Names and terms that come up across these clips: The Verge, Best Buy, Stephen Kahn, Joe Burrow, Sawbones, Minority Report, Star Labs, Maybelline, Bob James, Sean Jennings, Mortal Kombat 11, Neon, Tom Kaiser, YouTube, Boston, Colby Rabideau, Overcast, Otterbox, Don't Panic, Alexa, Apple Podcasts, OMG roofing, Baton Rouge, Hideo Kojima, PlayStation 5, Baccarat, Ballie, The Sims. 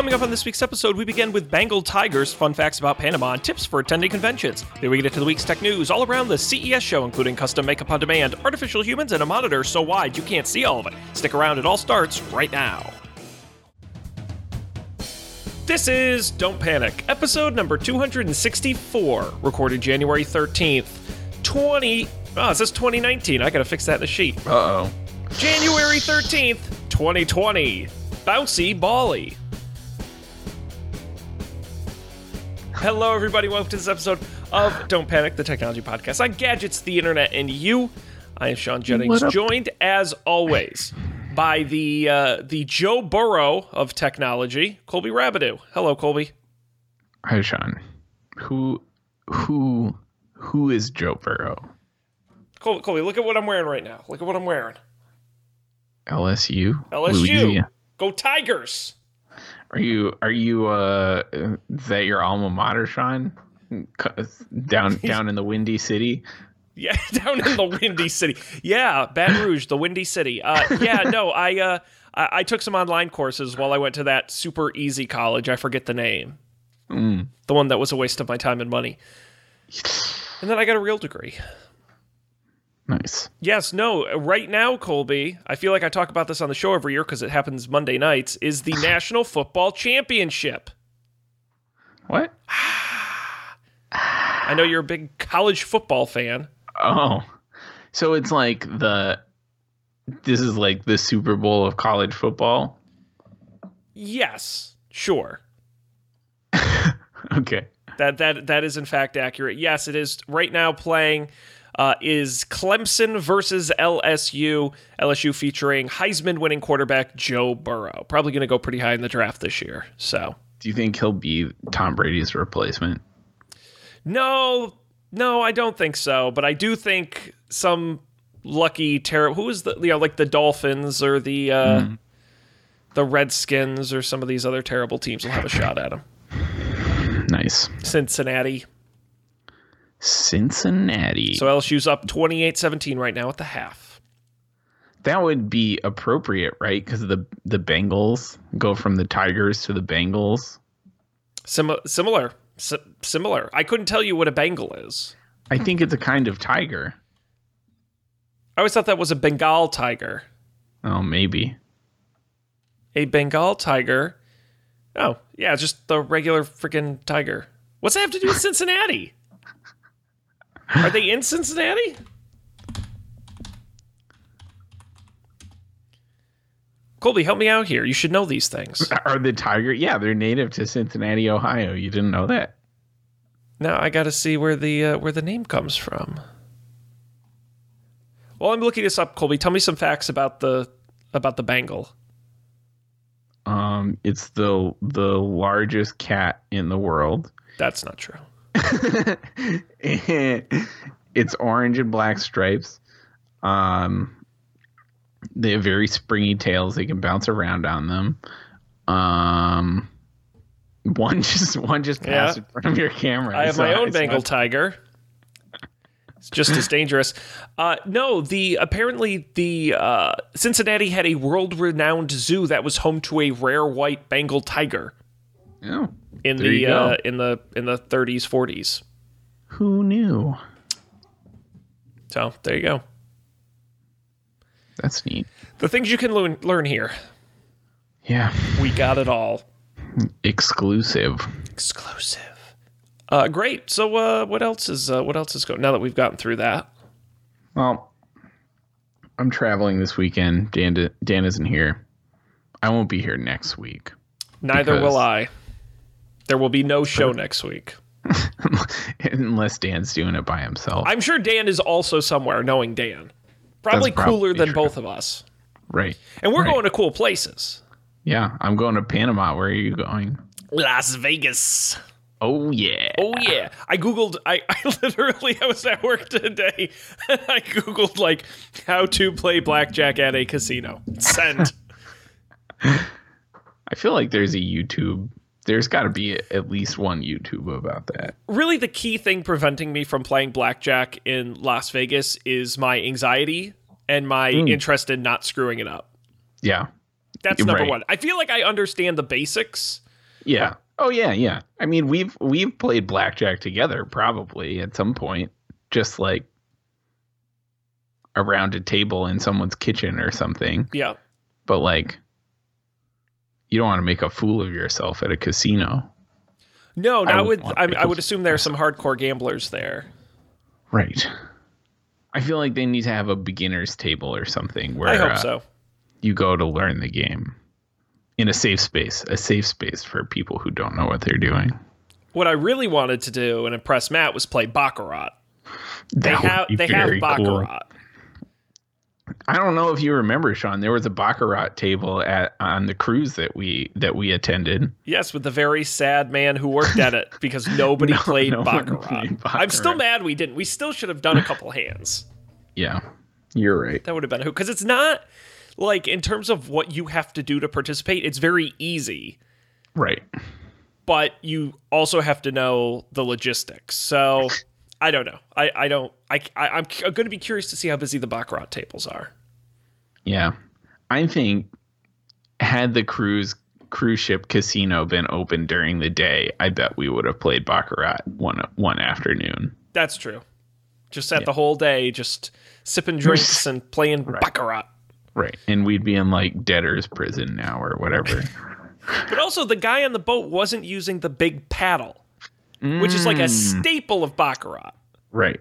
Coming up on this week's episode, we begin with Bengal tigers, fun facts about Panama, and tips for attending conventions. Then we get into the week's tech news, all around the CES show, including custom makeup on demand, artificial humans, and a monitor so wide you can't see all of it. Stick around, it all starts right now. This is Don't Panic, episode number 264, recorded January 13th, 2019. I gotta fix that in the sheet. Uh-oh. January 13th, 2020. Bouncy Ballie. Hello, everybody. Welcome to this episode of Don't Panic, the technology podcast on gadgets, the internet, and you. I am Sean Jennings, joined, as always, by the Joe Burrow of technology, Colby Rabideau. Hello, Colby. Hi, Sean. Who is Joe Burrow? Colby, look at what I'm wearing right now. Look at what I'm wearing. LSU. Louisiana. Go Tigers. Are you is that your alma mater, Sean? Down in the Windy City? Yeah, down in the Windy City. Yeah, Baton Rouge, the Windy City. I took some online courses while I went to that super easy college. I forget the name. Mm. The one that was a waste of my time and money. And then I got a real degree. Nice. Yes, no, right now, Colby, I feel like I talk about this on the show every year because it happens Monday nights, is the National Football Championship. What? I know you're a big college football fan. Oh, so it's like this is like the Super Bowl of college football? Yes, sure. Okay. That is in fact accurate. Yes, it is right now playing... is Clemson versus LSU. LSU featuring Heisman-winning quarterback Joe Burrow. Probably going to go pretty high in the draft this year. So, do you think he'll be Tom Brady's replacement? No, I don't think so. But I do think some lucky who is the like the Dolphins or the Redskins or some of these other terrible teams will have a shot at him. Nice. Cincinnati. So LSU's up 28-17 right now at the half. That would be appropriate, right? Because the Bengals go from the Tigers to the Bengals. Similar. I couldn't tell you what a Bengal is. I think it's a kind of tiger. I always thought that was a Bengal tiger. Oh, maybe. A Bengal tiger. Oh, yeah, just the regular freaking tiger. What's that have to do with Cincinnati? Are they in Cincinnati? Colby, help me out here. You should know these things. Are the Tiger? Yeah, they're native to Cincinnati, Ohio. You didn't know that? No, I got to see where the name comes from. Well, I'm looking this up, Colby. Tell me some facts about the Bengal. It's the largest cat in the world. That's not true. It's orange and black stripes. They have very springy tails. They can bounce around on them. One just passed in front of your camera. I have my own Bengal tiger. It's just as dangerous. Apparently Cincinnati had a world-renowned zoo that was home to a rare white Bengal tiger. Oh. In the 30s, 40s. Who knew? So there you go. That's neat. The things you can learn here. Yeah, we got it all. Exclusive. Great. So what else is going? Now that we've gotten through that. Well, I'm traveling this weekend. Dan isn't here. I won't be here next week. Neither will I. There will be no show next week. Unless Dan's doing it by himself. I'm sure Dan is also somewhere, knowing Dan. Probably cooler than both of us. Right. And we're going to cool places. Yeah, I'm going to Panama. Where are you going? Las Vegas. Oh, yeah. Oh, yeah. I Googled, I was at work today. And I Googled, how to play blackjack at a casino. Send. I feel like there's a YouTube... There's got to be at least one YouTube about that. Really, the key thing preventing me from playing blackjack in Las Vegas is my anxiety and my interest in not screwing it up. Yeah. That's number one. I feel like I understand the basics. Yeah. Oh yeah, yeah. I mean, we've played blackjack together probably at some point, just like around a table in someone's kitchen or something. Yeah. But like, you don't want to make a fool of yourself at a casino. No, not with. I would assume there are some hardcore gamblers there. Right. I feel like they need to have a beginner's table or something where I hope so. You go to learn the game in a safe space for people who don't know what they're doing. What I really wanted to do and impress Matt was play Baccarat. They have Baccarat. Cool. I don't know if you remember, Sean, there was a Baccarat table on the cruise that we attended. Yes, with the very sad man who worked at it because nobody played Baccarat. I'm still mad we didn't. We still should have done a couple hands. Yeah, you're right. That would have been a hoot because it's not like in terms of what you have to do to participate. It's very easy. Right. But you also have to know the logistics. So... I don't know. I'm going to be curious to see how busy the Baccarat tables are. Yeah. I think had the cruise ship casino been open during the day, I bet we would have played Baccarat one afternoon. That's true. Just the whole day, just sipping drinks and playing Baccarat. Right. And we'd be in like debtor's prison now or whatever. But also the guy on the boat wasn't using the big paddle. Which is like a staple of Baccarat. Right.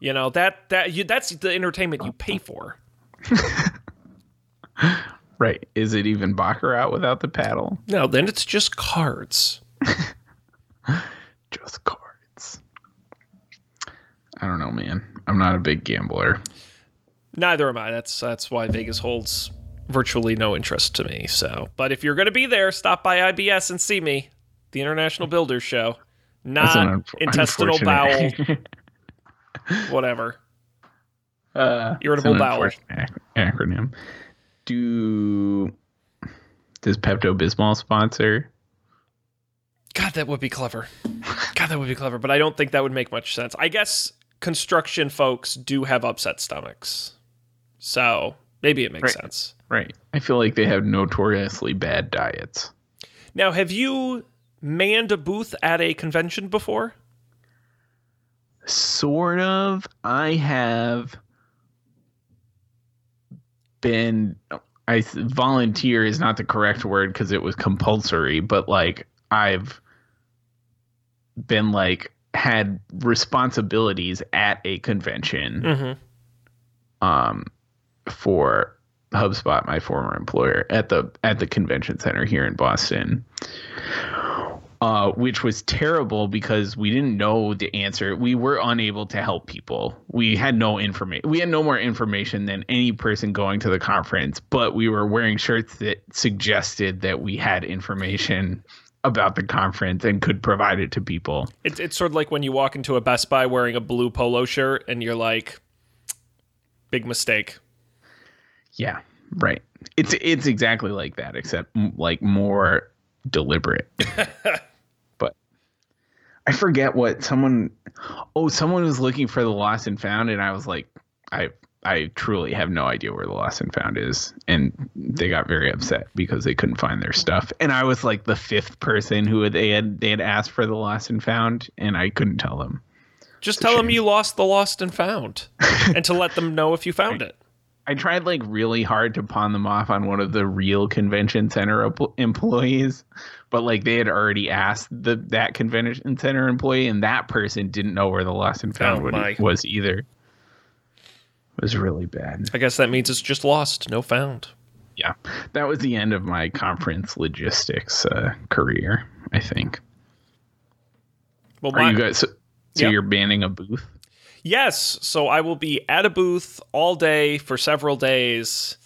You know, that's the entertainment you pay for. Right. Is it even Baccarat without the paddle? No, then it's just cards. Just cards. I don't know, man. I'm not a big gambler. Neither am I. That's why Vegas holds virtually no interest to me. So, but if you're going to be there, stop by IBS and see me. The International Builders Show. Not intestinal bowel, whatever. Irritable bowel. Acronym. Does Pepto-Bismol sponsor? God, that would be clever. But I don't think that would make much sense. I guess construction folks do have upset stomachs, so maybe it makes sense. Right. I feel like they have notoriously bad diets. Now, have you manned a booth at a convention before? Sort of. I have been. I volunteer is not the correct word because it was compulsory, but like I've been like had responsibilities at a convention. Mm-hmm. For HubSpot, my former employer, at the convention center here in Boston. Which was terrible because we didn't know the answer. We were unable to help people. We had no information. We had no more information than any person going to the conference, but we were wearing shirts that suggested that we had information about the conference and could provide it to people. It's sort of like when you walk into a Best Buy wearing a blue polo shirt and you're like, big mistake. Yeah, right. It's exactly like that, except like more deliberate. But I forget what someone was looking for the lost and found, and I was like, I truly have no idea where the lost and found is, and they got very upset because they couldn't find their stuff, and I was like the fifth person who they had asked for the lost and found, and I couldn't tell them. Just tell them you lost the lost and found, and to let them know if you found it. I tried like really hard to pawn them off on one of the real convention center employees, but like they had already asked that convention center employee, and that person didn't know where the lost and found was either. It was really bad. I guess that means it's just lost, no found. Yeah. That was the end of my conference logistics career, I think. Well, you're banning a booth? Yes, so I will be at a booth all day for several days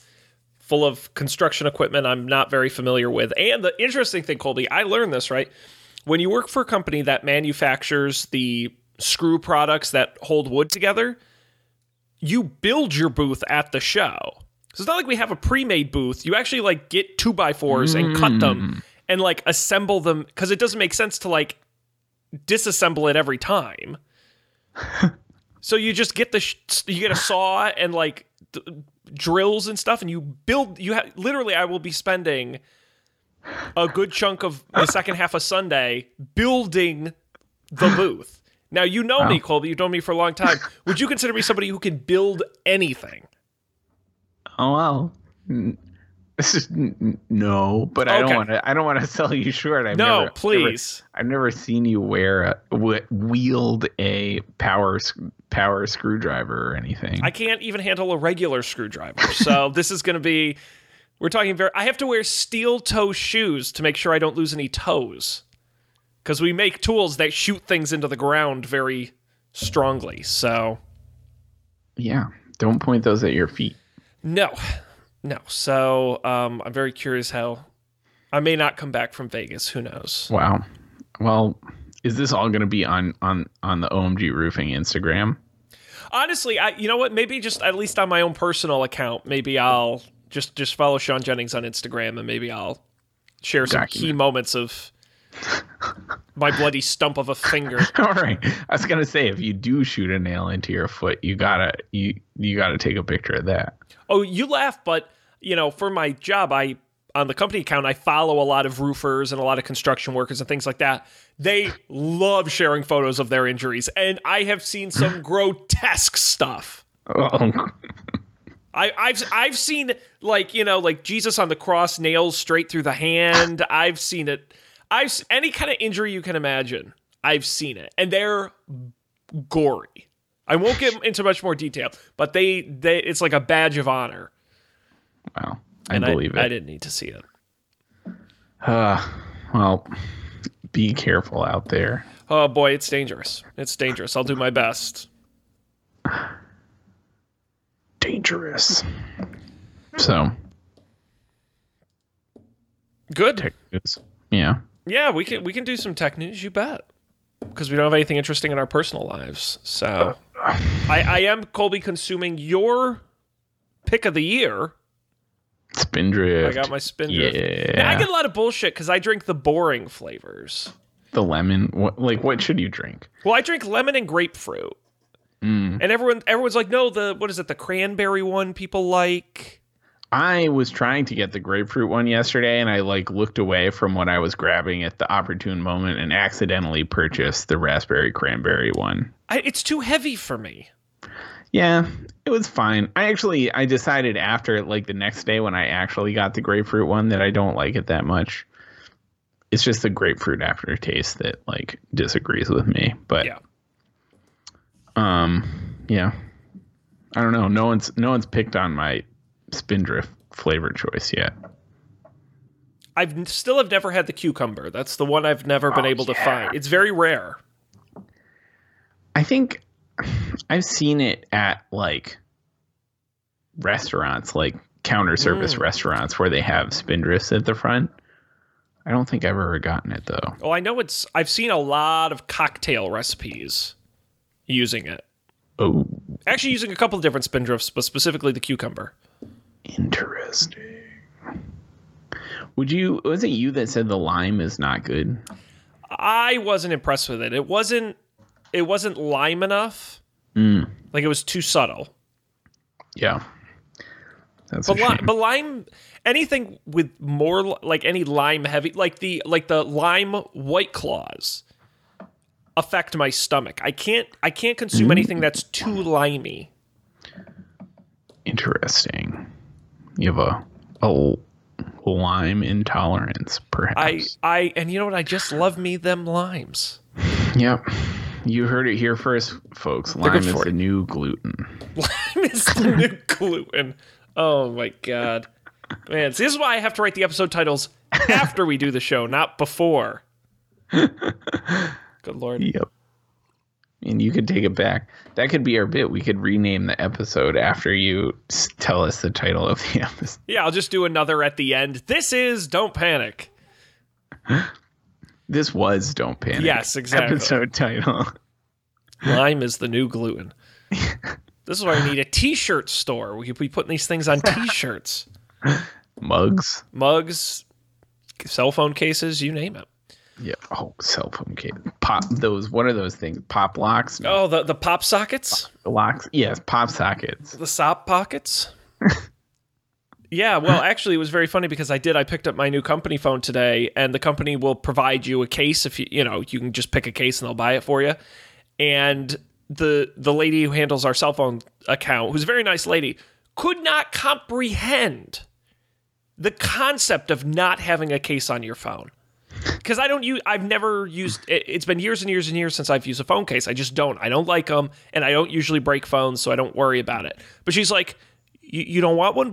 full of construction equipment I'm not very familiar with. And the interesting thing, Colby, I learned this, right? When you work for a company that manufactures the screw products that hold wood together, you build your booth at the show. So it's not like we have a pre-made booth. You actually like get 2x4s and cut them and like assemble them because it doesn't make sense to like disassemble it every time. So you just get you get a saw and like drills and stuff, and you build. You literally, I will be spending a good chunk of the second half of Sunday building the booth. Now, you know me, Colby. You've known me for a long time. Would you consider me somebody who can build anything? Oh, wow. No, but okay. I don't want to sell you short. Please. I've never seen you wield a power screwdriver or anything. I can't even handle a regular screwdriver. So this is going to be. We're talking very. I have to wear steel toe shoes to make sure I don't lose any toes, because we make tools that shoot things into the ground very strongly. So. Yeah, don't point those at your feet. No. So I'm very curious how I may not come back from Vegas. Who knows? Wow. Well, is this all going to be on the OMG Roofing Instagram? Honestly, you know what? Maybe just at least on my own personal account. Maybe I'll just follow Sean Jennings on Instagram, and maybe I'll share some key moments of my bloody stump of a finger. All right. I was going to say, if you do shoot a nail into your foot, you gotta take a picture of that. Oh, you laugh, but you know, for my job, on the company account, I follow a lot of roofers and a lot of construction workers and things like that. They love sharing photos of their injuries, and I have seen some grotesque stuff. Oh. I've seen, like, you know, like Jesus on the cross, nails straight through the hand. I've seen it. Any kind of injury you can imagine, I've seen it, and they're gory. I won't get into much more detail, but they it's like a badge of honor. Wow. I believe it. I didn't need to see it. Well, be careful out there. Oh, boy, it's dangerous. It's dangerous. I'll do my best. Dangerous. So. Good. Tech news. Yeah. Yeah, we can do some tech news, you bet. Because we don't have anything interesting in our personal lives. So I am, Colby, consuming your pick of the year. Spindrift. I got my Spindrift. Yeah. Now, I get a lot of bullshit because I drink the boring flavors. The lemon. What should you drink? Well, I drink lemon and grapefruit. Mm. And everyone's like, no, the cranberry one people like. I was trying to get the grapefruit one yesterday, and I looked away from what I was grabbing at the opportune moment and accidentally purchased the raspberry cranberry one. It's too heavy for me. Yeah, it was fine. I decided after, the next day when I actually got the grapefruit one, that I don't like it that much. It's just the grapefruit aftertaste that disagrees with me. But yeah. Yeah, I don't know. No one's picked on my Spindrift flavor choice yet. I've still have never had the cucumber. That's the one I've never been able to find. It's very rare. I think I've seen it at restaurants, counter service restaurants, where they have Spindrifts at the front. I don't think I've ever gotten it though. Oh, I know I've seen a lot of cocktail recipes using it. Oh, actually using a couple of different Spindrifts, but specifically the cucumber. Interesting. Was it you that said the lime is not good? I wasn't impressed with it. It wasn't lime enough. Mm. It was too subtle. Yeah. But lime, anything with more any lime heavy, the lime White Claws affect my stomach. I can't consume anything that's too limey. Interesting. You have a lime intolerance, perhaps. And you know what? I just love me them limes. Yep. You heard it here first, folks. Lime is the new gluten. Lime is the new gluten. Oh, my God. Man, so this is why I have to write the episode titles after we do the show, not before. Good Lord. Yep. And you could take it back. That could be our bit. We could rename the episode after you tell us the title of the episode. Yeah, I'll just do another at the end. This is Don't Panic. This was Don't Panic. Yes, exactly. Episode title. Lime is the new gluten. This is why we need a t-shirt store. We could be putting these things on t-shirts. Mugs, cell phone cases, you name it. Yeah. Oh, cell phone case. Pop those. What are those things? Pop locks? No. Oh, the pop sockets? Pop locks. Yes, pop sockets. The sock pockets? Yeah, well, actually, it was very funny because I picked up my new company phone today, and the company will provide you a case if you can just pick a case and they'll buy it for you. And the lady who handles our cell phone account, who's a very nice lady, could not comprehend the concept of not having a case on your phone. Because I've never used it. It's been years and years and years since I've used a phone case. I just don't. I don't like them, and I don't usually break phones, so I don't worry about it. But she's like, you don't want one?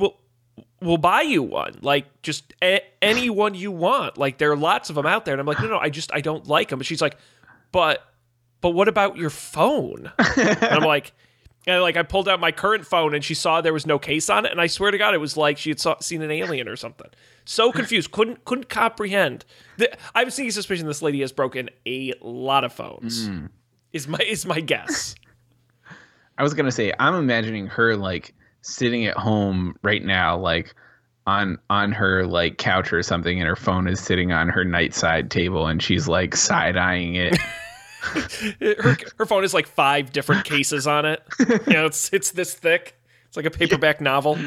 We'll buy you one. Like, just any one you want. Like, there are lots of them out there. And I'm like, no, I don't like them. But she's like, but what about your phone? And I'm like, I pulled out my current phone, and she saw there was no case on it. And I swear to God, it was like she had seen an alien or something. So confused, couldn't comprehend. I have a sneaky suspicion this lady has broken a lot of phones. Is my guess. I was gonna say, I'm imagining her like sitting at home right now, like on her like couch or something, and her phone is sitting on her nightside table, and she's like side eyeing it. Her phone is like 5 different cases on it. It's this thick. It's like a paperback novel.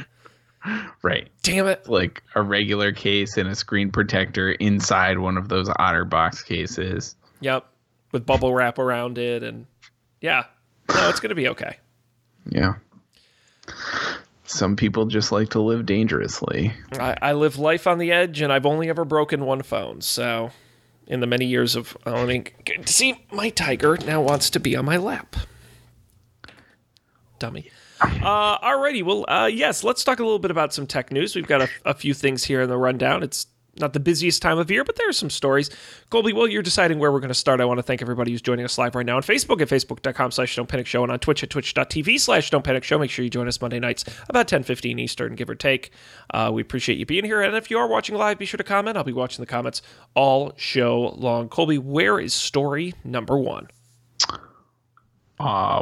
Right. Damn it. Like a regular case and a screen protector inside one of those Otterbox cases. Yep. With bubble wrap around it. And yeah, no, it's going to be okay. Yeah. Some people just like to live dangerously. I live life on the edge, and I've only ever broken one phone. So in the many years of owning, see, my tiger now wants to be on my lap. Dummy. Alrighty, well, yes, let's talk a little bit about some tech news. We've got a few things here in the rundown. It's not the busiest time of year, but there are some stories. Colby, while you're deciding where we're going to start, I want to thank everybody who's joining us live right now on Facebook at facebook.com/Don'tPanicShow and on Twitch at twitch.tv/Don'tPanicShow. Make sure you join us Monday nights about 10:15 Eastern, give or take. We appreciate you being here, and if you are watching live, be sure to comment. I'll be watching the comments all show long. Colby, where is story number 1?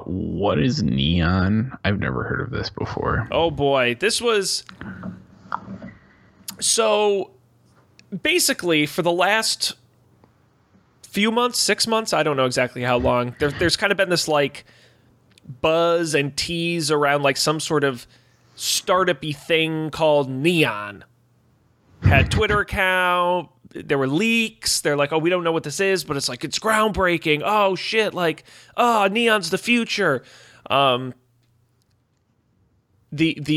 What is Neon? I've never heard of this before. Oh boy, this was... So, basically, for the last few months, 6 months, I don't know exactly how long, there's kind of been this, like, buzz and tease around, like, some sort of startup-y thing called Neon. Had Twitter account, there were leaks. They're like, oh, we don't know what this is, but it's like, it's groundbreaking. Oh shit. Like, oh, Neon's the future. The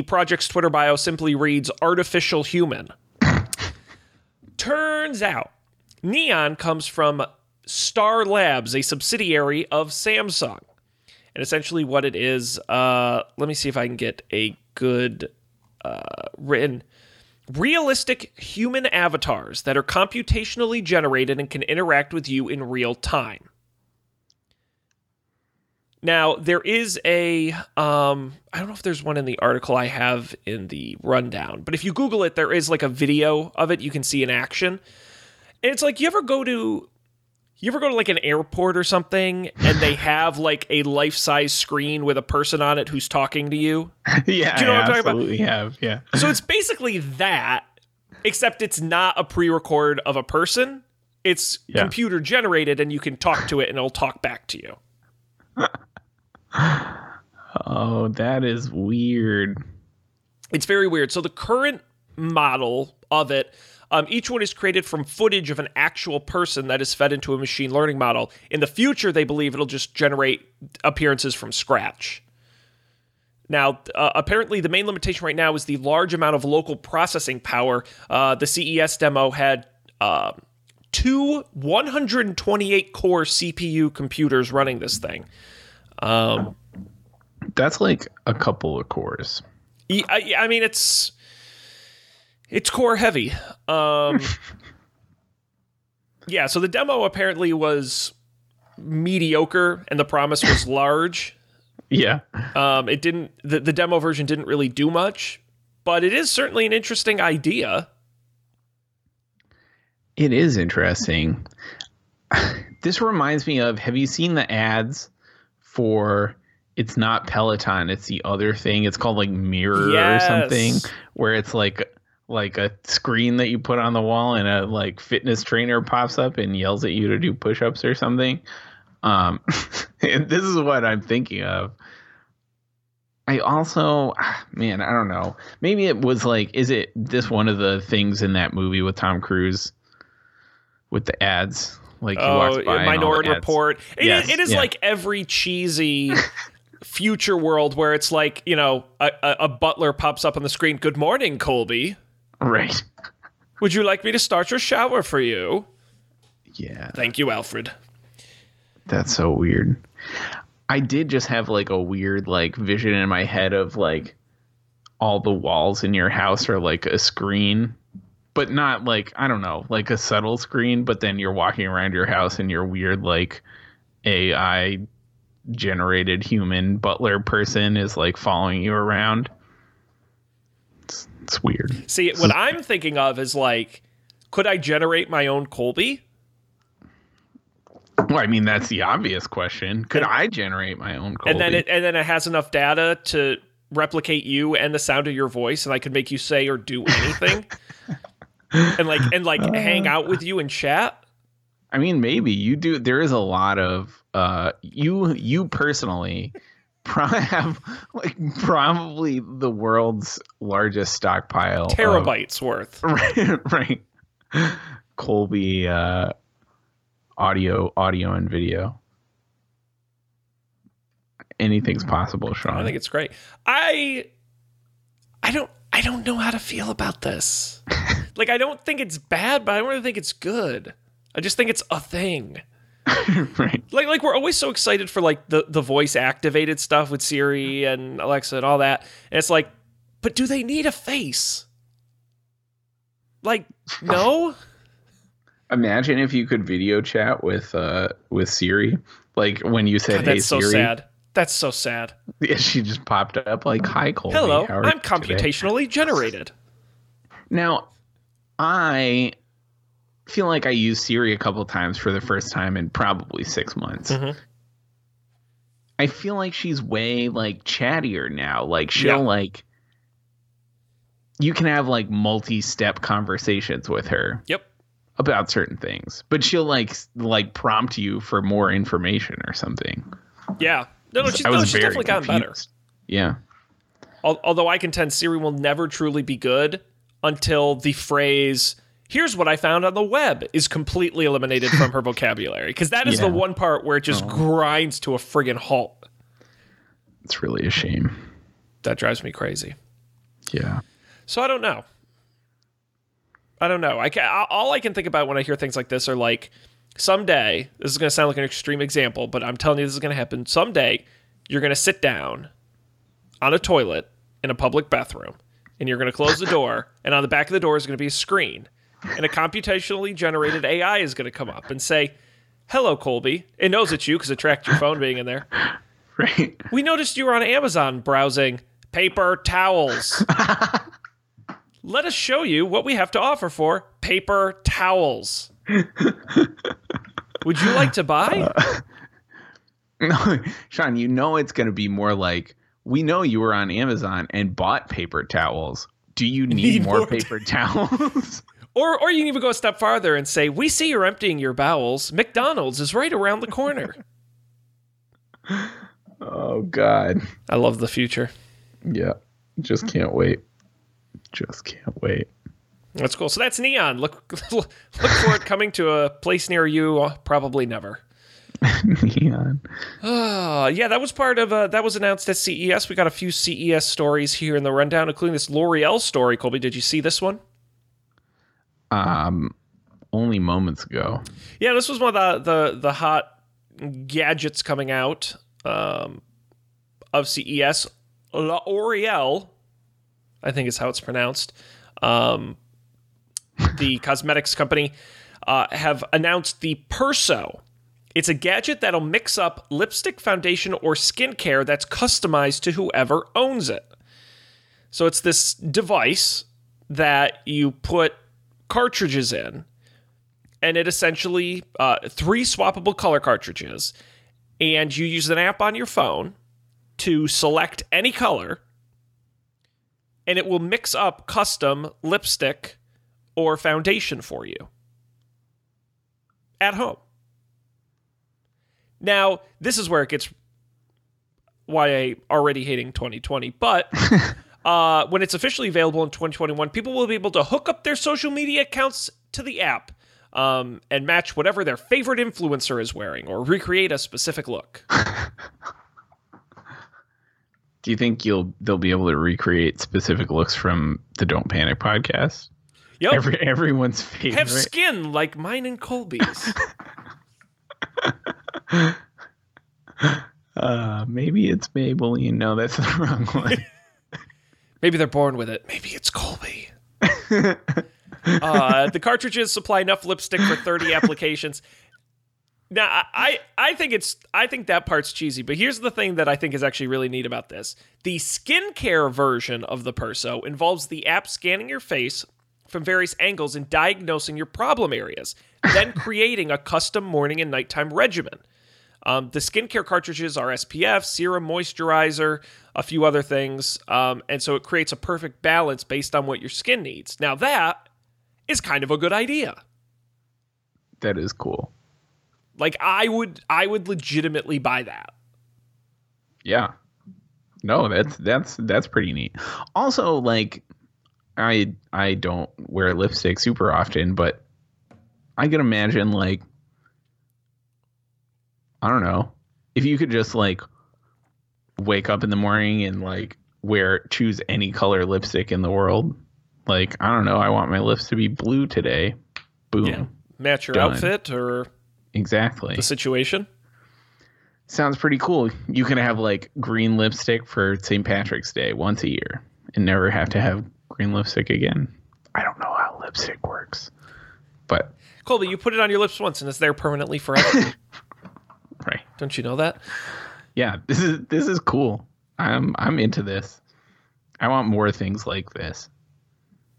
project's Twitter bio simply reads artificial human. Turns out Neon comes from Star Labs, a subsidiary of Samsung. And essentially what it is, let me see if I can get a good, written, realistic human avatars that are computationally generated and can interact with you in real time. Now, there is a, I don't know if there's one in the article I have in the rundown, but if you Google it, there is like a video of it you can see in action. And it's like, you ever go to like an airport or something, and they have like a life-size screen with a person on it who's talking to you? Yeah, do you know what I'm talking about? Yeah. So it's basically that, except it's not a pre-record of a person. It's computer generated, and you can talk to it, and it'll talk back to you. Oh, that is weird. It's very weird. So the current model of it... each one is created from footage of an actual person that is fed into a machine learning model. In the future, they believe it'll just generate appearances from scratch. Now, apparently the main limitation right now is the large amount of local processing power. The CES demo had two 128-core CPU computers running this thing. That's like a couple of cores. I mean, it's core heavy. Yeah, so the demo apparently was mediocre and the promise was large. Yeah. It didn't, the demo version didn't really do much, but it is certainly an interesting idea. It is interesting. This reminds me of, have you seen the ads for... It's not Peloton, it's the other thing. It's called like Mirror or something, where it's like a screen that you put on the wall and a like fitness trainer pops up and yells at you to do push-ups or something. And this is what I'm thinking of. I also, man, I don't know. Maybe it was like, is it this one of the things in that movie with Tom Cruise with the ads? Like, he walks by Minority Report. It is like every cheesy future world where it's like, you know, a butler pops up on the screen. Good morning, Colby. Right. Would you like me to start your shower for you? Yeah. Thank you, Alfred. That's so weird. I did just have like a weird like vision in my head of like all the walls in your house are like a screen, but not like, I don't know, like a subtle screen. But then you're walking around your house and your weird like AI generated human butler person is like following you around. It's weird. See, what I'm thinking of is like, could I generate my own Colby? Well, I mean, that's the obvious question. Could I generate my own Colby? And then it has enough data to replicate you and the sound of your voice, and I could make you say or do anything, and hang out with you and chat. I mean, maybe you do. There is a lot of you personally have like probably the world's largest stockpile, terabytes worth, right? Colby. Audio and video. Anything's possible, Sean. I think it's great. I don't know how to feel about this. Like, I don't think it's bad, but I don't really think it's good. I just think it's a thing. Right. Like we're always so excited for like the voice activated stuff with Siri and Alexa and all that. And it's like, but do they need a face? Like, no. Imagine if you could video chat with Siri, like when you said, God, "Hey Siri." That's so sad. That's so sad. Yeah, she just popped up like, "Hi, Colby. Hello, I'm computationally generated." Now, I feel like I used Siri a couple times for the first time in probably 6 months. Mm-hmm. I feel like she's way like chattier now. Like she'll like, you can have like multi-step conversations with her. Yep. About certain things, but she'll like prompt you for more information or something. Yeah, she's definitely gotten better. Yeah, although I contend Siri will never truly be good until the phrase "Here's what I found on the web" is completely eliminated from her vocabulary, because that is the one part where it just grinds to a friggin' halt. It's really a shame. That drives me crazy. Yeah. So I don't know. All I can think about when I hear things like this are like, someday, this is going to sound like an extreme example, but I'm telling you this is going to happen. Someday, you're going to sit down on a toilet in a public bathroom, and you're going to close the door, and on the back of the door is going to be a screen, and a computationally generated AI is going to come up and say, "Hello, Colby." It knows it's you because it tracked your phone being in there. Right. "We noticed you were on Amazon browsing paper towels. Let us show you what we have to offer for paper towels. Would you like to buy?" No, Sean, you know it's going to be more like, "We know you were on Amazon and bought paper towels. Do you need more paper towels?" Or you can even go a step farther and say, "We see you're emptying your bowels. McDonald's is right around the corner." Oh, God. I love the future. Yeah, just can't wait. Just can't wait. That's cool. So that's Neon. Look for it coming to a place near you. Probably never. Neon. Yeah, that was part of. That was announced at CES. We got a few CES stories here in the rundown, including this L'Oreal story. Colby, did you see this one? Only moments ago. Yeah, this was one of the hot gadgets coming out of CES. L'Oreal, I think is how it's pronounced. The cosmetics company have announced the Perso. It's a gadget that'll mix up lipstick, foundation, or skincare that's customized to whoever owns it. So it's this device that you put cartridges in, and it essentially three swappable color cartridges, and you use an app on your phone to select any color, and it will mix up custom lipstick or foundation for you at home. Now, this is where it gets why I already hating 2020. But when it's officially available in 2021, people will be able to hook up their social media accounts to the app and match whatever their favorite influencer is wearing or recreate a specific look. Do you think they'll be able to recreate specific looks from the Don't Panic podcast? Yep. Everyone's favorite. Have skin like mine and Colby's. Maybe it's Maybelline. No, that's the wrong one. Maybe they're born with it. Maybe it's Colby. The cartridges supply enough lipstick for 30 applications. Now, I think that part's cheesy, but here's the thing that I think is actually really neat about this. The skincare version of the Perso involves the app scanning your face from various angles and diagnosing your problem areas, then creating a custom morning and nighttime regimen. The skincare cartridges are SPF, serum, moisturizer, a few other things, and so it creates a perfect balance based on what your skin needs. Now, that is kind of a good idea. That is cool. Like, I would legitimately buy that. Yeah. No, that's pretty neat. Also, like, I don't wear lipstick super often, but I can imagine, like, I don't know, if you could just, like, wake up in the morning and, like, choose any color lipstick in the world. Like, I don't know, I want my lips to be blue today. Boom. Yeah. Match your outfit or... Exactly. The situation. Sounds pretty cool. You can have, like, green lipstick for St. Patrick's Day once a year and never have to have green lipstick again. I don't know how lipstick works, but Colby, you put it on your lips once and it's there permanently forever. Right. Don't you know that? Yeah, this is cool. I'm into this. I want more things like this.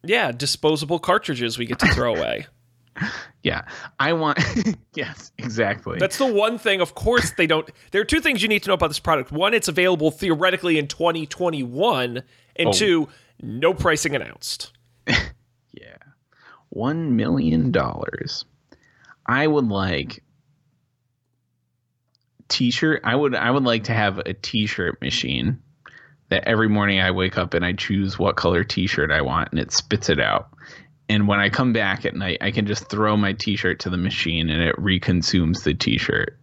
Yeah, disposable cartridges we get to throw away. Yeah, I want... Yes, exactly. That's the one thing, of course, they don't... There are two things you need to know about this product. One, it's available theoretically in 2021. And two, no pricing announced. Yeah. $1 million. I would like... T-shirt? I would like to have a T-shirt machine that every morning I wake up and I choose what color T-shirt I want and it spits it out. And when I come back at night, I can just throw my T-shirt to the machine and it reconsumes the T-shirt.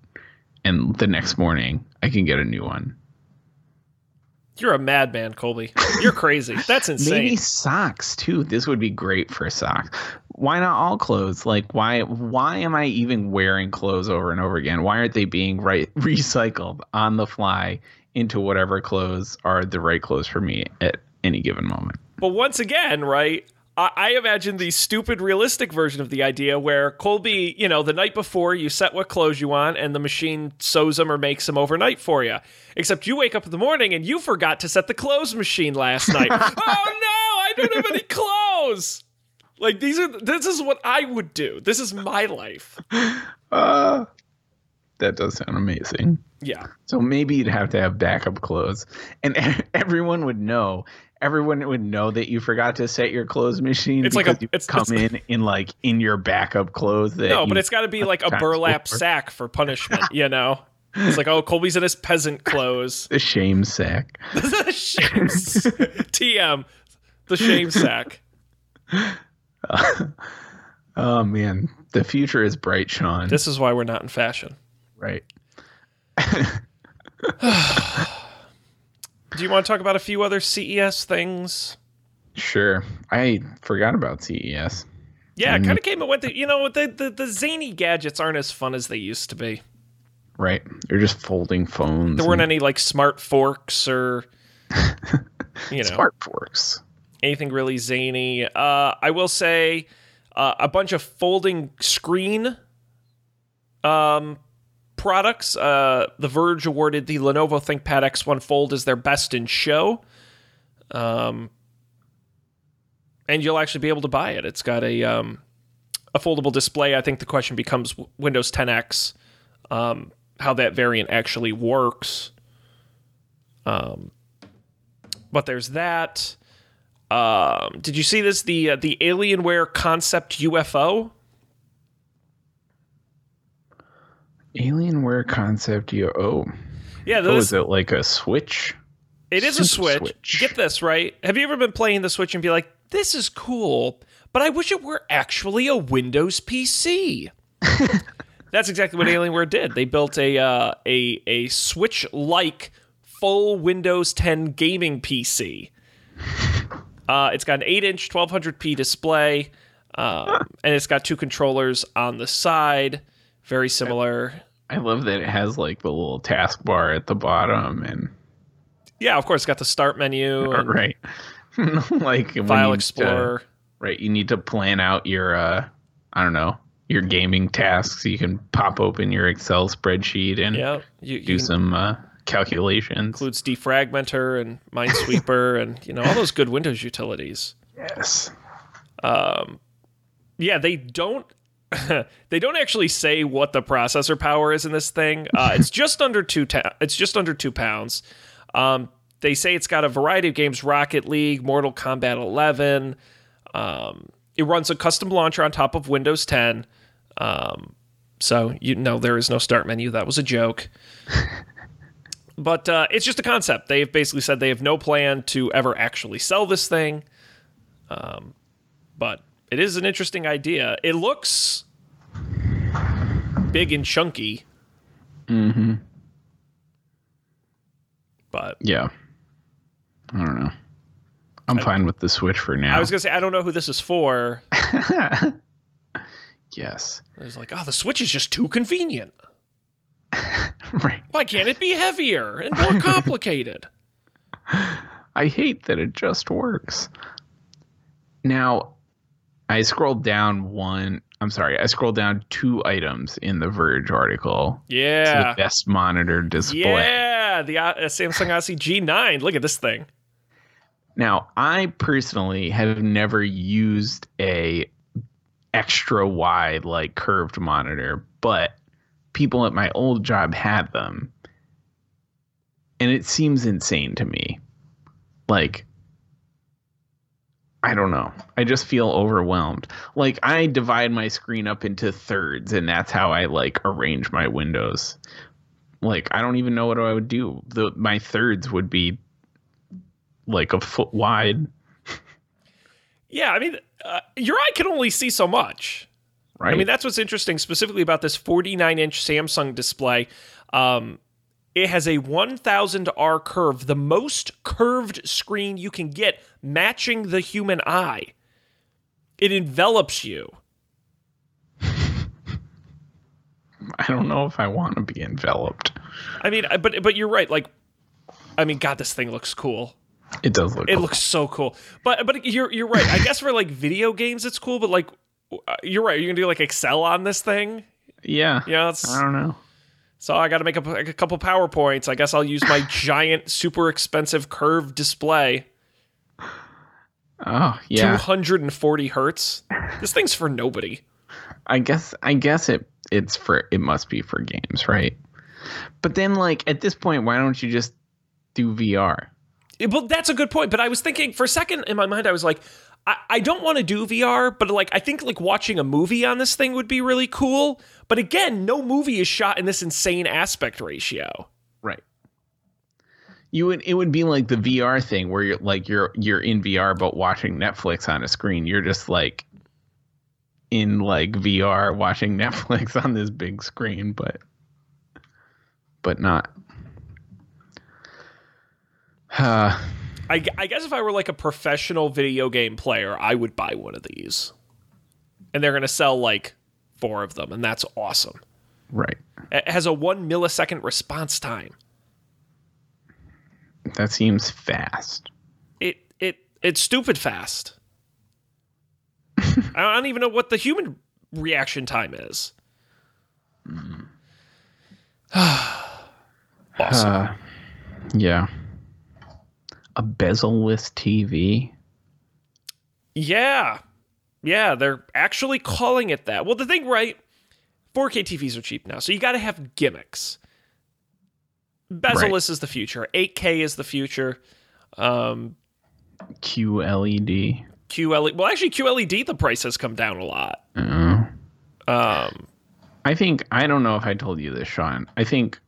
And the next morning, I can get a new one. You're a madman, Colby. You're crazy. That's insane. Maybe socks, too. This would be great for socks. Why not all clothes? Like, why am I even wearing clothes over and over again? Why aren't they being recycled on the fly into whatever clothes are the right clothes for me at any given moment? But once again, right... I imagine the stupid realistic version of the idea where Colby, you know, the night before you set what clothes you want and the machine sews them or makes them overnight for you. Except you wake up in the morning and you forgot to set the clothes machine last night. Oh no, I don't have any clothes. Like this is what I would do. This is my life. That does sound amazing. Yeah. So maybe you'd have to have backup clothes and everyone would know. Everyone would know that you forgot to set your clothes machine. It's like in your backup clothes. No, but it's got to be like a burlap sack for punishment. You know, it's like, oh, Colby's in his peasant clothes. The shame sack. The shame TM. The shame sack. Oh man, the future is bright, Sean. This is why we're not in fashion, right? Do you want to talk about a few other CES things? Sure. I forgot about CES. Yeah, it kind of came and went. You know, the zany gadgets aren't as fun as they used to be. Right. They're just folding phones. There weren't any, like, smart forks or, you know. Smart forks. Anything really zany. I will say a bunch of folding screen products. The Verge awarded the Lenovo ThinkPad X1 Fold as their best in show, and you'll actually be able to buy it. It's got a foldable display. I think the question becomes Windows 10X, how that variant actually works. But there's that. Did you see this? The Alienware Concept UFO. Alienware Concept UFO. Yeah, those, was it like a Switch? It is a Switch. Get this, right? Have you ever been playing the Switch and be like, this is cool, but I wish it were actually a Windows PC? That's exactly what Alienware did. They built a Switch-like full Windows 10 gaming PC. It's got an 8-inch 1200p display, and it's got two controllers on the side. Very similar. I love that it has like the little taskbar at the bottom, and yeah, of course, it's got the start menu, and right? Like File Explorer, right? You need to plan out your, I don't know, your gaming tasks. You can pop open your Excel spreadsheet and you do some calculations. Includes Defragmenter and Minesweeper, and you know all those good Windows utilities. Yes. Yeah, they don't. They don't actually say what the processor power is in this thing. It's just under two pounds. They say it's got a variety of games: Rocket League, Mortal Kombat 11. It runs a custom launcher on top of Windows 10. So you know there is no start menu. That was a joke. But it's just a concept. They have basically said they have no plan to ever actually sell this thing. But it is an interesting idea. It looks big and chunky. Mm-hmm. But yeah, I don't know. I'm fine with the Switch for now. I was gonna say I don't know who this is for. Yes. It was like, oh, the Switch is just too convenient. Right. Why can't it be heavier and more complicated? I hate that it just works. Now, I scrolled down two items in the Verge article. Yeah. To the best monitor display. Yeah, the Samsung Odyssey G9. Look at this thing. Now, I personally have never used a extra wide, like, curved monitor, but people at my old job had them. And it seems insane to me. Like, I don't know. I just feel overwhelmed. Like, I divide my screen up into thirds, and that's how I, like, arrange my windows. Like, I don't even know what I would do. My thirds would be, like, a foot wide. Yeah, I mean, your eye can only see so much. Right. I mean, that's what's interesting, specifically about this 49-inch Samsung display. It has a 1000R curve, the most curved screen you can get, matching the human eye. It envelops you. I don't know if I want to be enveloped. I mean, but you're right. Like, I mean, God, this thing looks cool. It does look cool. It looks so cool. But you're right. I guess for, like, video games, it's cool. But, like, you're right. You're going to do, like, Excel on this thing? Yeah. Yeah. I don't know. So I got to make up a couple PowerPoints. I guess I'll use my giant, super expensive curved display. Oh, yeah. 240 hertz. This thing's for nobody. I guess it must be for games, right? But then, like, at this point, why don't you just do VR? Well, that's a good point. But I was thinking for a second in my mind, I was like, I don't want to do VR, but, like, I think, like, watching a movie on this thing would be really cool. But again, no movie is shot in this insane aspect ratio. Right. It would be like the VR thing where you're like you're in VR but watching Netflix on a screen. You're just like in like VR watching Netflix on this big screen, but not. I guess if I were like a professional video game player, I would buy one of these. And they're going to sell like 4 of them, and that's awesome. Right. It has a 1 millisecond response time. That seems fast. It's stupid fast. I don't even know what the human reaction time is. Mm. Awesome. Yeah. A bezel-less TV? Yeah. Yeah, they're actually calling it that. Well, the thing, right, 4K TVs are cheap now, so you got to have gimmicks. Bezel-less is the future. 8K is the future. QLED. QLED. Well, actually, QLED, the price has come down a lot. I don't know if I told you this, Sean. I think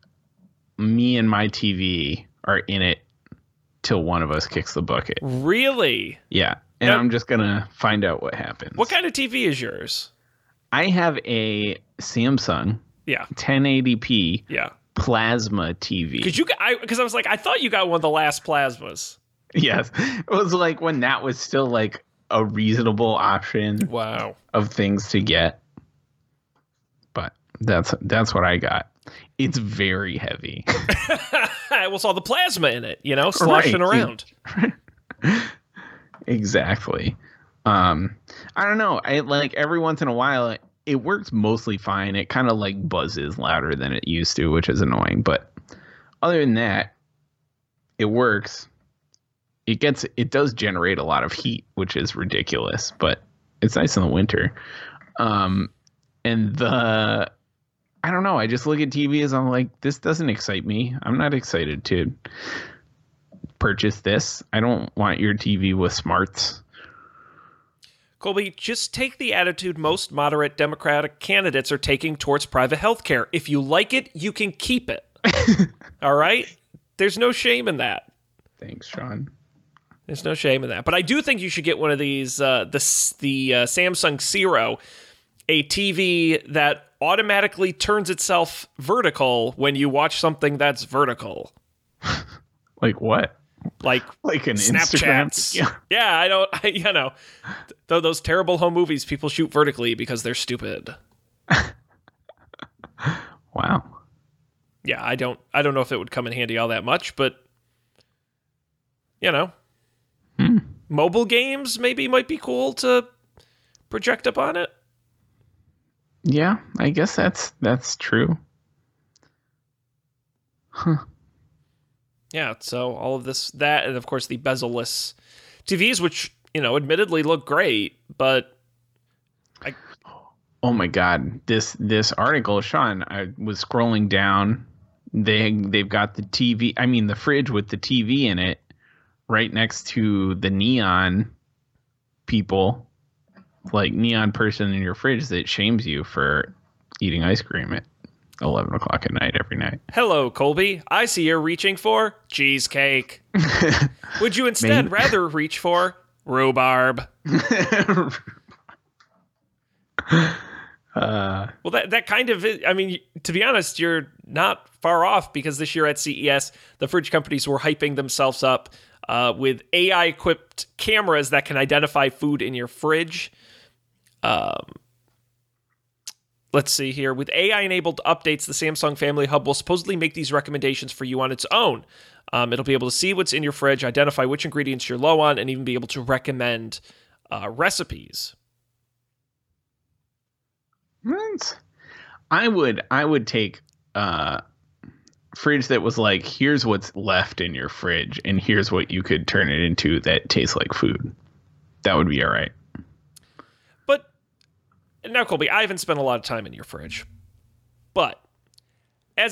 me and my TV are in it till one of us kicks the bucket. Really? Yeah. And I'm just going to find out what happens. What kind of TV is yours? I have a Samsung 1080p plasma TV. Because I was like, I thought you got one of the last plasmas. Yes. It was like when that was still like a reasonable option of things to get. But that's what I got. It's very heavy. Well, it's all the plasma in it, you know, sloshing around. Exactly. I don't know. I like every once in a while, it works mostly fine. It kind of like buzzes louder than it used to, which is annoying. But other than that, it works. It does generate a lot of heat, which is ridiculous, but it's nice in the winter. I don't know. I just look at TV as I'm like, this doesn't excite me. I'm not excited to purchase this. I don't want your TV with smarts. Colby, just take the attitude most moderate Democratic candidates are taking towards private health care. If you like it, you can keep it. All right? There's no shame in that. Thanks, Sean. There's no shame in that. But I do think you should get one of these, the Samsung Zero, a TV that automatically turns itself vertical when you watch something that's vertical. Like what? Like an Snapchats. Instagram? Yeah, though those terrible home movies people shoot vertically because they're stupid. Wow. Yeah, I don't know if it would come in handy all that much, but mobile games might be cool to project up on it. Yeah, I guess that's true. Huh. Yeah, so all of this, that, and of course the bezel-less TVs, which, admittedly look great, but oh my God, this article, Sean, I was scrolling down. They've got the TV, the fridge with the TV in it right next to the neon people. Like neon person in your fridge that shames you for eating ice cream at 11 o'clock at night every night. Hello, Colby. I see you're reaching for cheesecake. Would you instead rather reach for rhubarb? Well, that kind of is, to be honest, you're not far off because this year at CES, the fridge companies were hyping themselves up with AI-equipped cameras that can identify food in your fridge. Let's see here. With AI-enabled updates, the Samsung Family Hub will supposedly make these recommendations for you on its own. It'll be able to see what's in your fridge, identify which ingredients you're low on, and even be able to recommend recipes. I would take fridge that was like, here's what's left in your fridge, and here's what you could turn it into that tastes like food. That would be all right. Now, Colby, I haven't spent a lot of time in your fridge, but I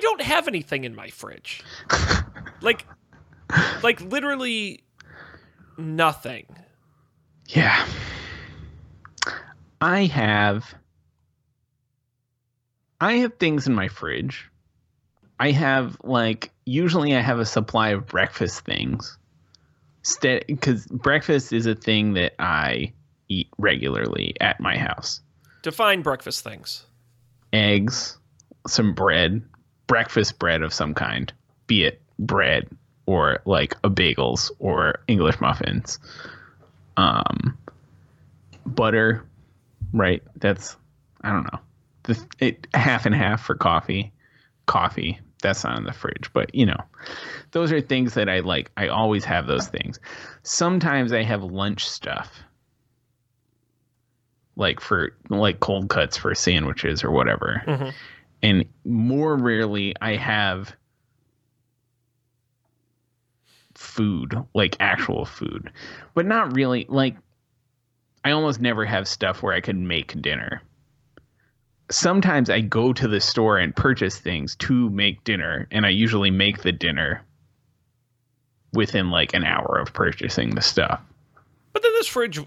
don't have anything in my fridge, like literally nothing. Yeah, I have things in my fridge. I have usually I have a supply of breakfast things, because breakfast is a thing that I eat regularly at my house. Define breakfast things. Eggs, some bread, breakfast bread of some kind, be it bread or a bagels or English muffins. Butter, right? That's, I don't know. Half and half for coffee. Coffee, that's not in the fridge, but those are things that I like. I always have those things. Sometimes I have lunch stuff. For cold cuts for sandwiches or whatever. Mm-hmm. And more rarely I have food, actual food, but not really. I almost never have stuff where I can make dinner. Sometimes I go to the store and purchase things to make dinner. And I usually make the dinner within an hour of purchasing the stuff. But then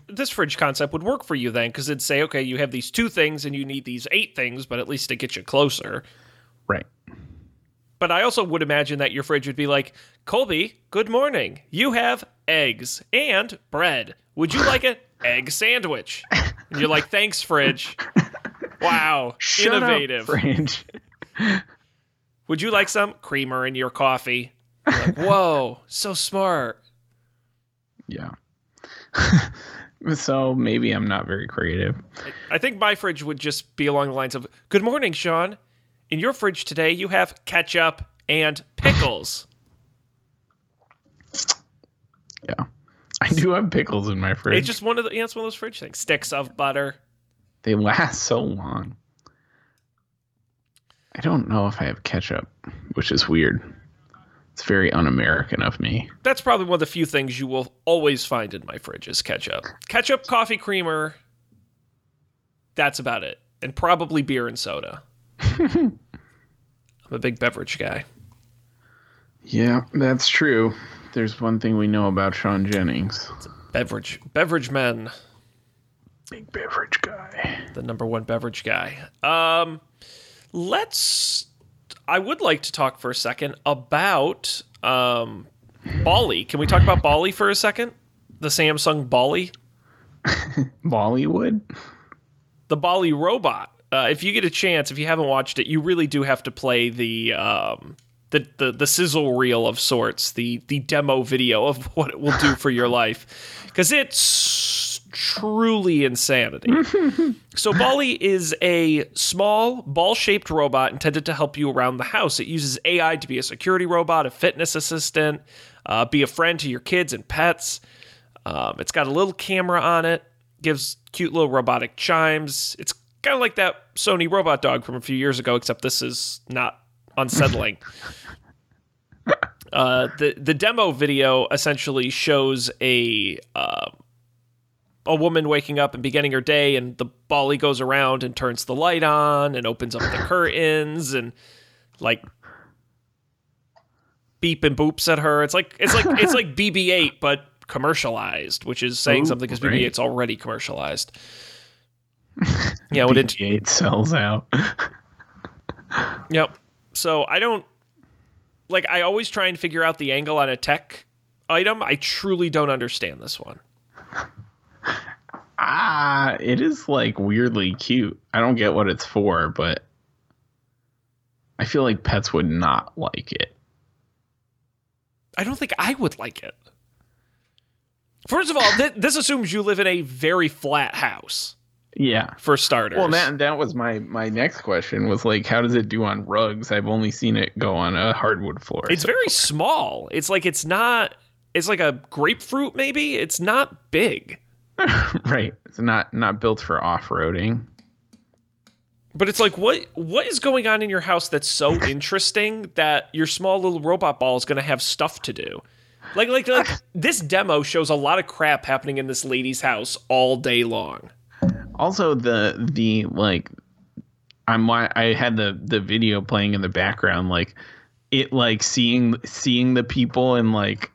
this fridge concept would work for you then, because it'd say, okay, you have these 2 things and you need these 8 things, but at least it gets you closer. But I also would imagine that your fridge would be like, Colby, good morning. You have eggs and bread. Would you like an egg sandwich? And you're like, thanks, fridge. Wow. Shut innovative. Up, fridge. Would you like some creamer in your coffee? Like, whoa, so smart. Yeah. So maybe I'm not very creative. I think my fridge would just be along the lines of, good morning, Sean. In your fridge today, you have ketchup and pickles. Yeah. I do have pickles in my fridge. It's just one of the, it's one of those fridge things. Sticks of butter. They last so long. I don't know if I have ketchup, which is weird. It's very un-American of me. That's probably one of the few things you will always find in my fridge is ketchup. Ketchup, coffee creamer. That's about it. And probably beer and soda. I'm a big beverage guy. Yeah, that's true. There's one thing we know about Sean Jennings. It's a beverage man. Big beverage guy. The number one beverage guy. I would like to talk for a second about Ballie. Can we talk about Ballie for a second? The Samsung Ballie? Bollywood? The Ballie robot. If you get a chance, if you haven't watched it, you really do have to play the sizzle reel of sorts, the demo video of what it will do for your life, because it's truly insanity. So Ballie is a small ball-shaped robot intended to help you around the house. It uses AI to be a security robot, a fitness assistant, be a friend to your kids and pets. It's got a little camera on it, gives cute little robotic chimes. It's kind of like that Sony robot dog from a few years ago, except this is not unsettling. The demo video essentially shows a woman waking up and beginning her day, and the Ballie goes around and turns the light on and opens up the curtains and like beep and boops at her. It's like BB-8 but commercialized, which is saying something because BB-8's already commercialized. Yeah, when BB-8 sells out. Yep. So I always try and figure out the angle on a tech item. I truly don't understand this one. It is like weirdly cute. I don't get what it's for, but I feel like pets would not like it. I don't think I would like it. First of all, this assumes you live in a very flat house. Yeah. For starters. Well, that was my next question was like, how does it do on rugs? I've only seen it go on a hardwood floor. It's very small. It's like a grapefruit maybe. It's not big. Right. It's not built for off-roading. But it's like what is going on in your house that's so interesting that your small little robot ball is going to have stuff to do? Like this demo shows a lot of crap happening in this lady's house all day long. Also, I had the video playing in the background, like it like seeing the people and like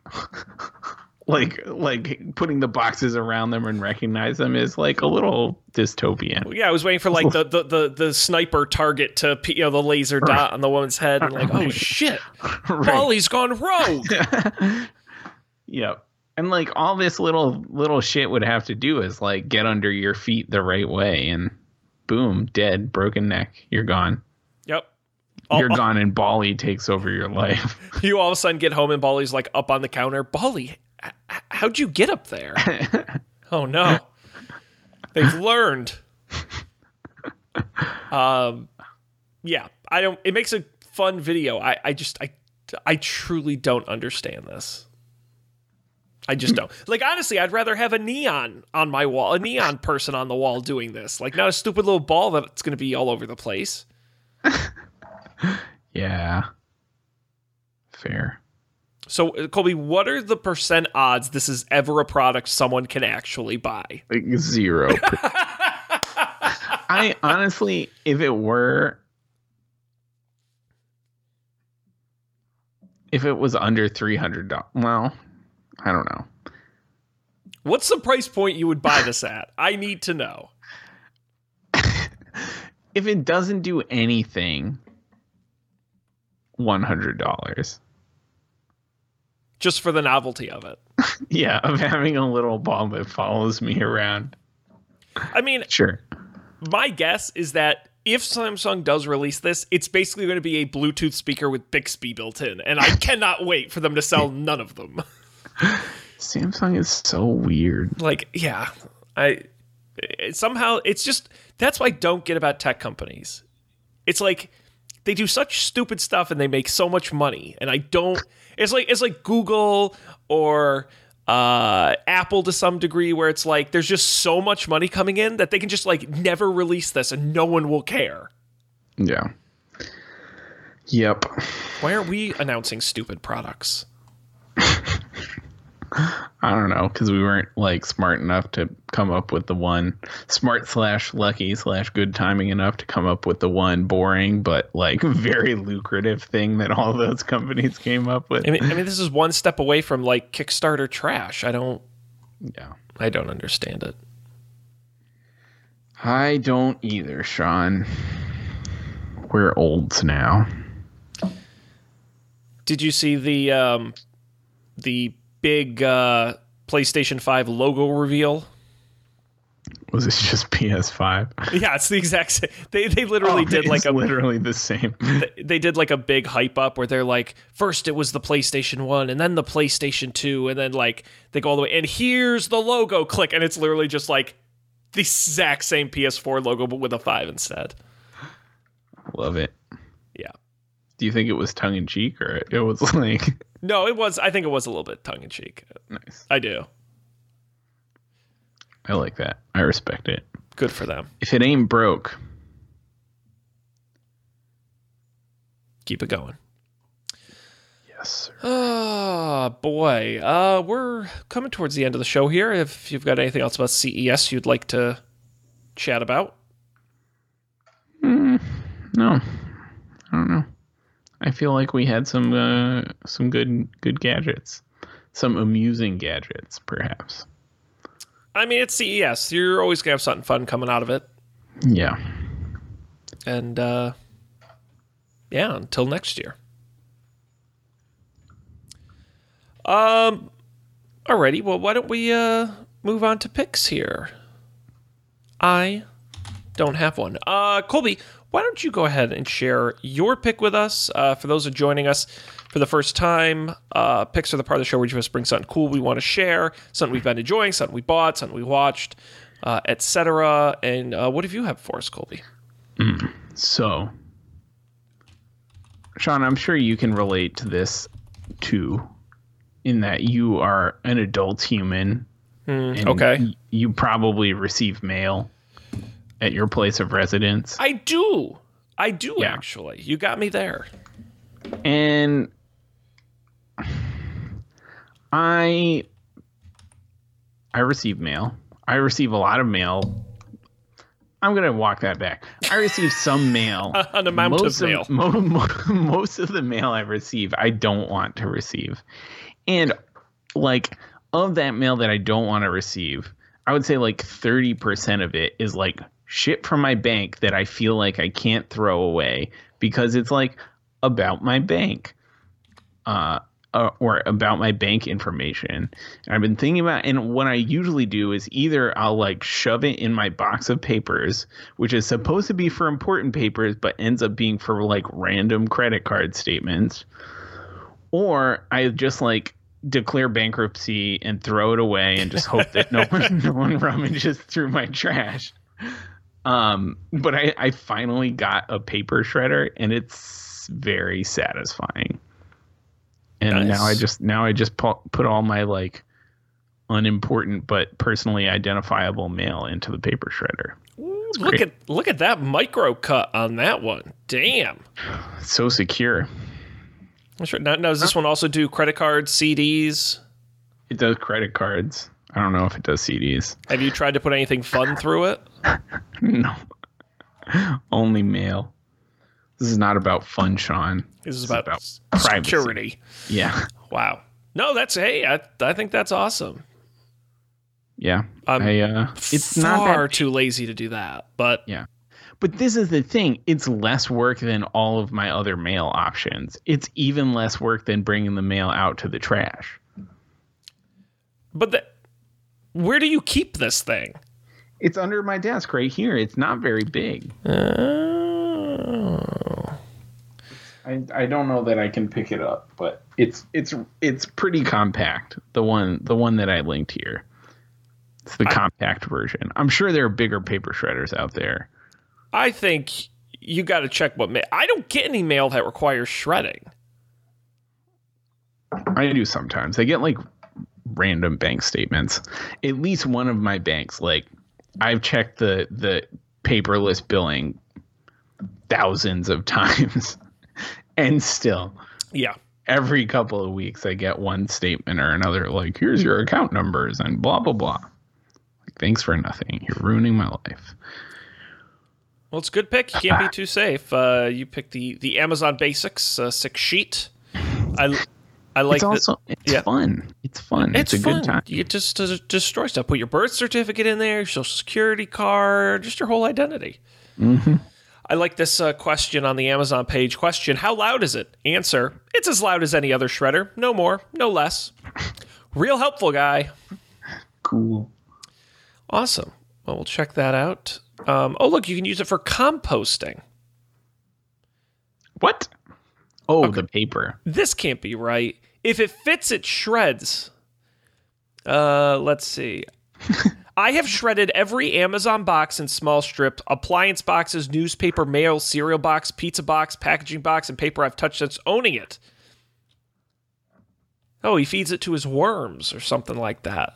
putting the boxes around them and recognize them is like a little dystopian. Well, yeah, I was waiting for like the sniper target to the laser dot on the woman's head and like oh shit, Ballie's gone rogue. Yep. And like all this little shit would have to do is like get under your feet the right way and boom, dead, broken neck. You're gone. Yep. You're gone and Ballie takes over your life. You all of a sudden get home and Ballie's like up on the counter. Ballie, how'd you get up there? Oh, no. They've learned. Yeah, I don't. It makes a fun video. I truly don't understand this. I just don't. Like, honestly, I'd rather have a neon on my wall, a neon person on the wall doing this. Like, not a stupid little ball that's going to be all over the place. Yeah. Fair. So, Colby, what are the % odds this is ever a product someone can actually buy? Like 0%. I honestly, if it was under $300, well... I don't know. What's the price point you would buy this at? I need to know. If it doesn't do anything, $100. Just for the novelty of it. Yeah, of having a little ball that follows me around. I mean, sure. My guess is that if Samsung does release this, it's basically going to be a Bluetooth speaker with Bixby built in. And I cannot wait for them to sell none of them. Samsung is so weird. Like, yeah. Somehow, it's just... That's what I don't get about tech companies. It's like... They do such stupid stuff and they make so much money. And I don't... It's like Google or Apple to some degree, where it's like there's just so much money coming in that they can just like never release this and no one will care. Yeah. Yep. Why are we announcing stupid products? I don't know, because we weren't like smart enough to come up with the one smart / lucky / good timing enough to come up with the one boring but like very lucrative thing that all those companies came up with. I mean, this is one step away from like Kickstarter trash. I don't understand it. I don't either, Sean. We're olds now. Did you see the big PlayStation 5 logo reveal? Was it just PS5? Yeah, it's the exact same. They literally did like a... literally the same. They did like a big hype up where they're like, first it was the PlayStation 1 and then the PlayStation 2 and then like they go all the way and here's the logo, click, and it's literally just like the exact same PS4 logo but with a 5 instead. Love it. Yeah. Do you think it was tongue-in-cheek or it was like... No, it was. I think it was a little bit tongue in cheek. Nice. I do. I like that. I respect it. Good for them. If it ain't broke, keep it going. Yes, sir. Oh, boy. We're coming towards the end of the show here. If you've got anything else about CES you'd like to chat about, no, I don't know. I feel like we had some good gadgets, some amusing gadgets, perhaps. I mean, it's CES. You're always gonna have something fun coming out of it. Yeah. And yeah, until next year. Alrighty. Well, why don't we move on to picks here? I don't have one. Colby, why don't you go ahead and share your pick with us? For those who are joining us for the first time, picks are the part of the show where you just bring something cool we want to share, something we've been enjoying, something we bought, something we watched, etc. And what have you had for us, Colby? So, Sean, I'm sure you can relate to this too, in that you are an adult human. And you probably receive mail at your place of residence. I do yeah. Actually, you got me there. And I receive mail. I receive a lot of mail. I'm gonna walk that back. I receive some mail. An amount of mail. Most of the mail I receive, I don't want to receive. And like of that mail that I don't want to receive, I would say like 30% of it is like shit from my bank that I feel like I can't throw away because it's like about my bank or about my bank information. And I've been thinking about, and what I usually do is either I'll like shove it in my box of papers, which is supposed to be for important papers, but ends up being for like random credit card statements, or I just like declare bankruptcy and throw it away and just hope that no one rummages through my trash. But I finally got a paper shredder and it's very satisfying. And nice. now I just put all my like unimportant but personally identifiable mail into the paper shredder. Ooh, look at that micro cut on that one. Damn. It's so secure. Sure. Now does this one also do credit cards, CDs? It does credit cards. I don't know if it does CDs. Have you tried to put anything fun through it? No. Only mail. This is not about fun, Sean. This is about security. Privacy. Yeah. Wow. No, that's... Hey, I think that's awesome. Yeah. I'm it's far not too lazy to do that, but... Yeah. But this is the thing. It's less work than all of my other mail options. It's even less work than bringing the mail out to the trash. But where do you keep this thing? It's under my desk right here. It's not very big. Oh. I don't know that I can pick it up, but it's pretty compact. The one that I linked here. It's the compact version. I'm sure there are bigger paper shredders out there. I think you got to check what mail. I don't get any mail that requires shredding. I do sometimes. I get like random bank statements. At least one of my banks, like I've checked the paperless billing thousands of times and still. Yeah. Every couple of weeks I get one statement or another like here's your account numbers and blah, blah, blah. Like, thanks for nothing. You're ruining my life. Well, it's a good pick. You can't be too safe. You picked the Amazon Basics 6-sheet. I like it. It's fun. It's fun. It's a good time. You just destroy stuff. Put your birth certificate in there, your social security card, just your whole identity. Mm-hmm. I like this question on the Amazon page. Question, how loud is it? Answer, it's as loud as any other shredder. No more, no less. Real helpful guy. Cool. Awesome. Well, we'll check that out. Oh, look, you can use it for composting. What? Oh, okay. The paper. This can't be right. If it fits, it shreds. Let's see. I have shredded every Amazon box and small strip, appliance boxes, newspaper, mail, cereal box, pizza box, packaging box, and paper I've touched since owning it. Oh, he feeds it to his worms or something like that.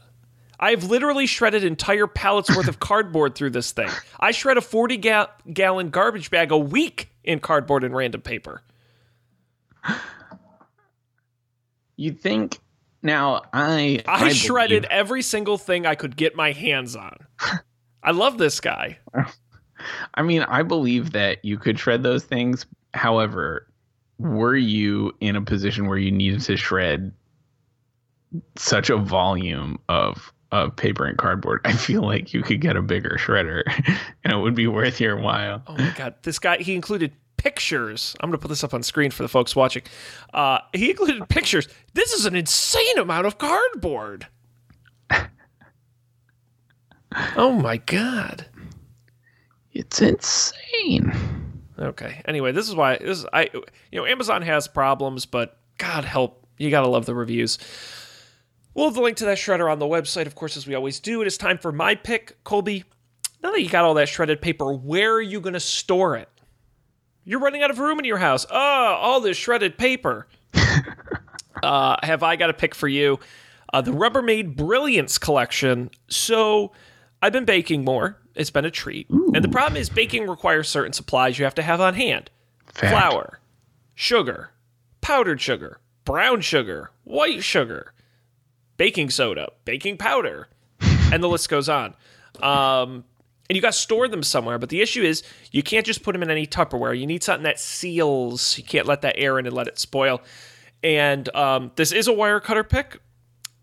I've literally shredded entire pallets worth of cardboard through this thing. I shred a 40-gallon garbage bag a week in cardboard and random paper. You'd think now I shredded every single thing I could get my hands on. I love this guy. I mean, I believe that you could shred those things. However, were you in a position where you needed to shred such a volume of paper and cardboard, I feel like you could get a bigger shredder and it would be worth your while. Oh my God. This guy, he included pictures. I'm going to put this up on screen for the folks watching. He included pictures. This is an insane amount of cardboard. Oh my God. It's insane. Okay. Anyway, this is why Amazon has problems, but God help. You got to love the reviews. We'll have the link to that shredder on the website, of course, as we always do. It is time for my pick. Colby, now that you got all that shredded paper, where are you going to store it? You're running out of room in your house. Oh, all this shredded paper. Have I got a pick for you? The Rubbermaid Brilliance Collection. So I've been baking more. It's been a treat. Ooh. And the problem is baking requires certain supplies you have to have on hand. Fact. Flour, sugar, powdered sugar, brown sugar, white sugar, baking soda, baking powder, and the list goes on. And you got to store them somewhere, but the issue is you can't just put them in any Tupperware. You need something that seals. You can't let that air in and let it spoil. And this is a wire cutter pick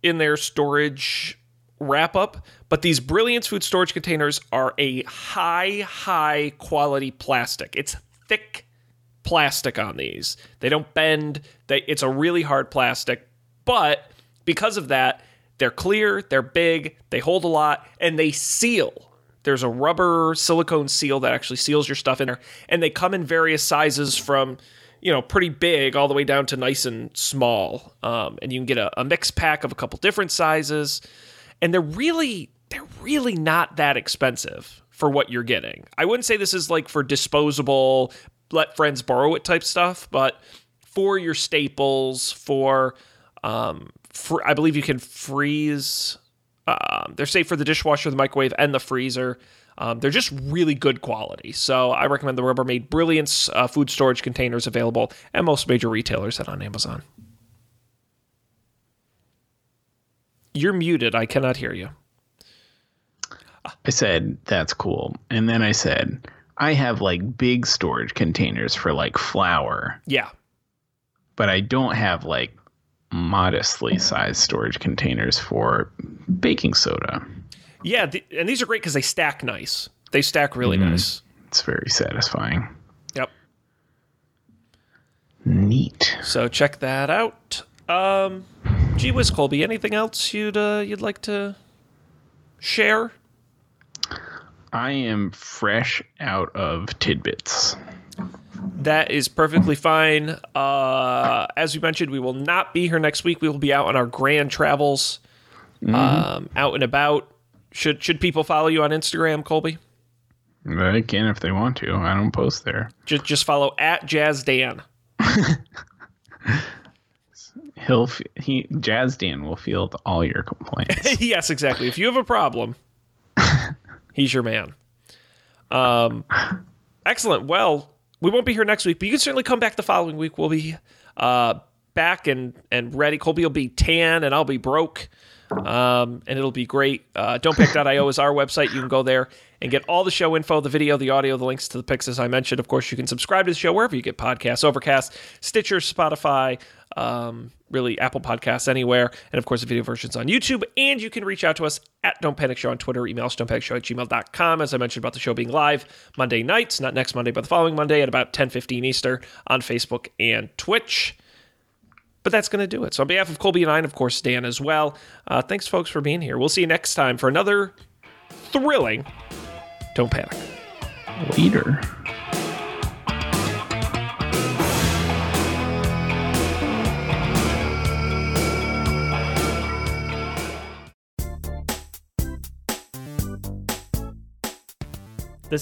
in their storage wrap-up, but these Brilliance food storage containers are a high quality plastic. It's thick plastic on these. They don't bend. It's a really hard plastic, but because of that, they're clear, they're big, they hold a lot, and they seal. There's a rubber silicone seal that actually seals your stuff in there, and they come in various sizes from, pretty big all the way down to nice and small. And you can get a mixed pack of a couple different sizes, and they're really not that expensive for what you're getting. I wouldn't say this is like for disposable, let friends borrow it type stuff, but for your staples, I believe you can freeze. They're safe for the dishwasher, the microwave, and the freezer. They're just really good quality. So I recommend the Rubbermaid Brilliance food storage containers, available at most major retailers and on Amazon. You're muted. I cannot hear you. I said, that's cool. And then I said, I have like big storage containers for like flour. Yeah. But I don't have like modestly sized storage containers for baking soda. Yeah, and these are great because they stack nice. They stack really nice. It's very satisfying. Yep. Neat. So check that out. Gee whiz, Colby, anything else you'd like to share? I am fresh out of tidbits. That is perfectly fine. As we mentioned, we will not be here next week. We will be out on our grand travels, out and about. Should people follow you on Instagram, Colby? They can if they want to. I don't post there. Just follow at Jazz Dan. Jazz Dan will field all your complaints. Yes, exactly. If you have a problem, he's your man. Excellent. Well, we won't be here next week, but you can certainly come back the following week. We'll be back and ready. Colby will be tan and I'll be broke, and it'll be great. Don'tpanic.io is our website. You can go there and get all the show info, the video, the audio, the links to the pics, as I mentioned. Of course, you can subscribe to the show wherever you get podcasts, Overcast, Stitcher, Spotify, really Apple Podcasts, anywhere. And of course, the video version's on YouTube. And you can reach out to us at Don't Panic Show on Twitter, email us don'tpanicshow@gmail.com. As I mentioned about the show being live Monday nights, not next Monday, but the following Monday at about 10:15 Eastern on Facebook and Twitch. But that's going to do it. So on behalf of Colby and I, and of course, Dan as well, thanks, folks, for being here. We'll see you next time for another thrilling Don't Panic. Leader. This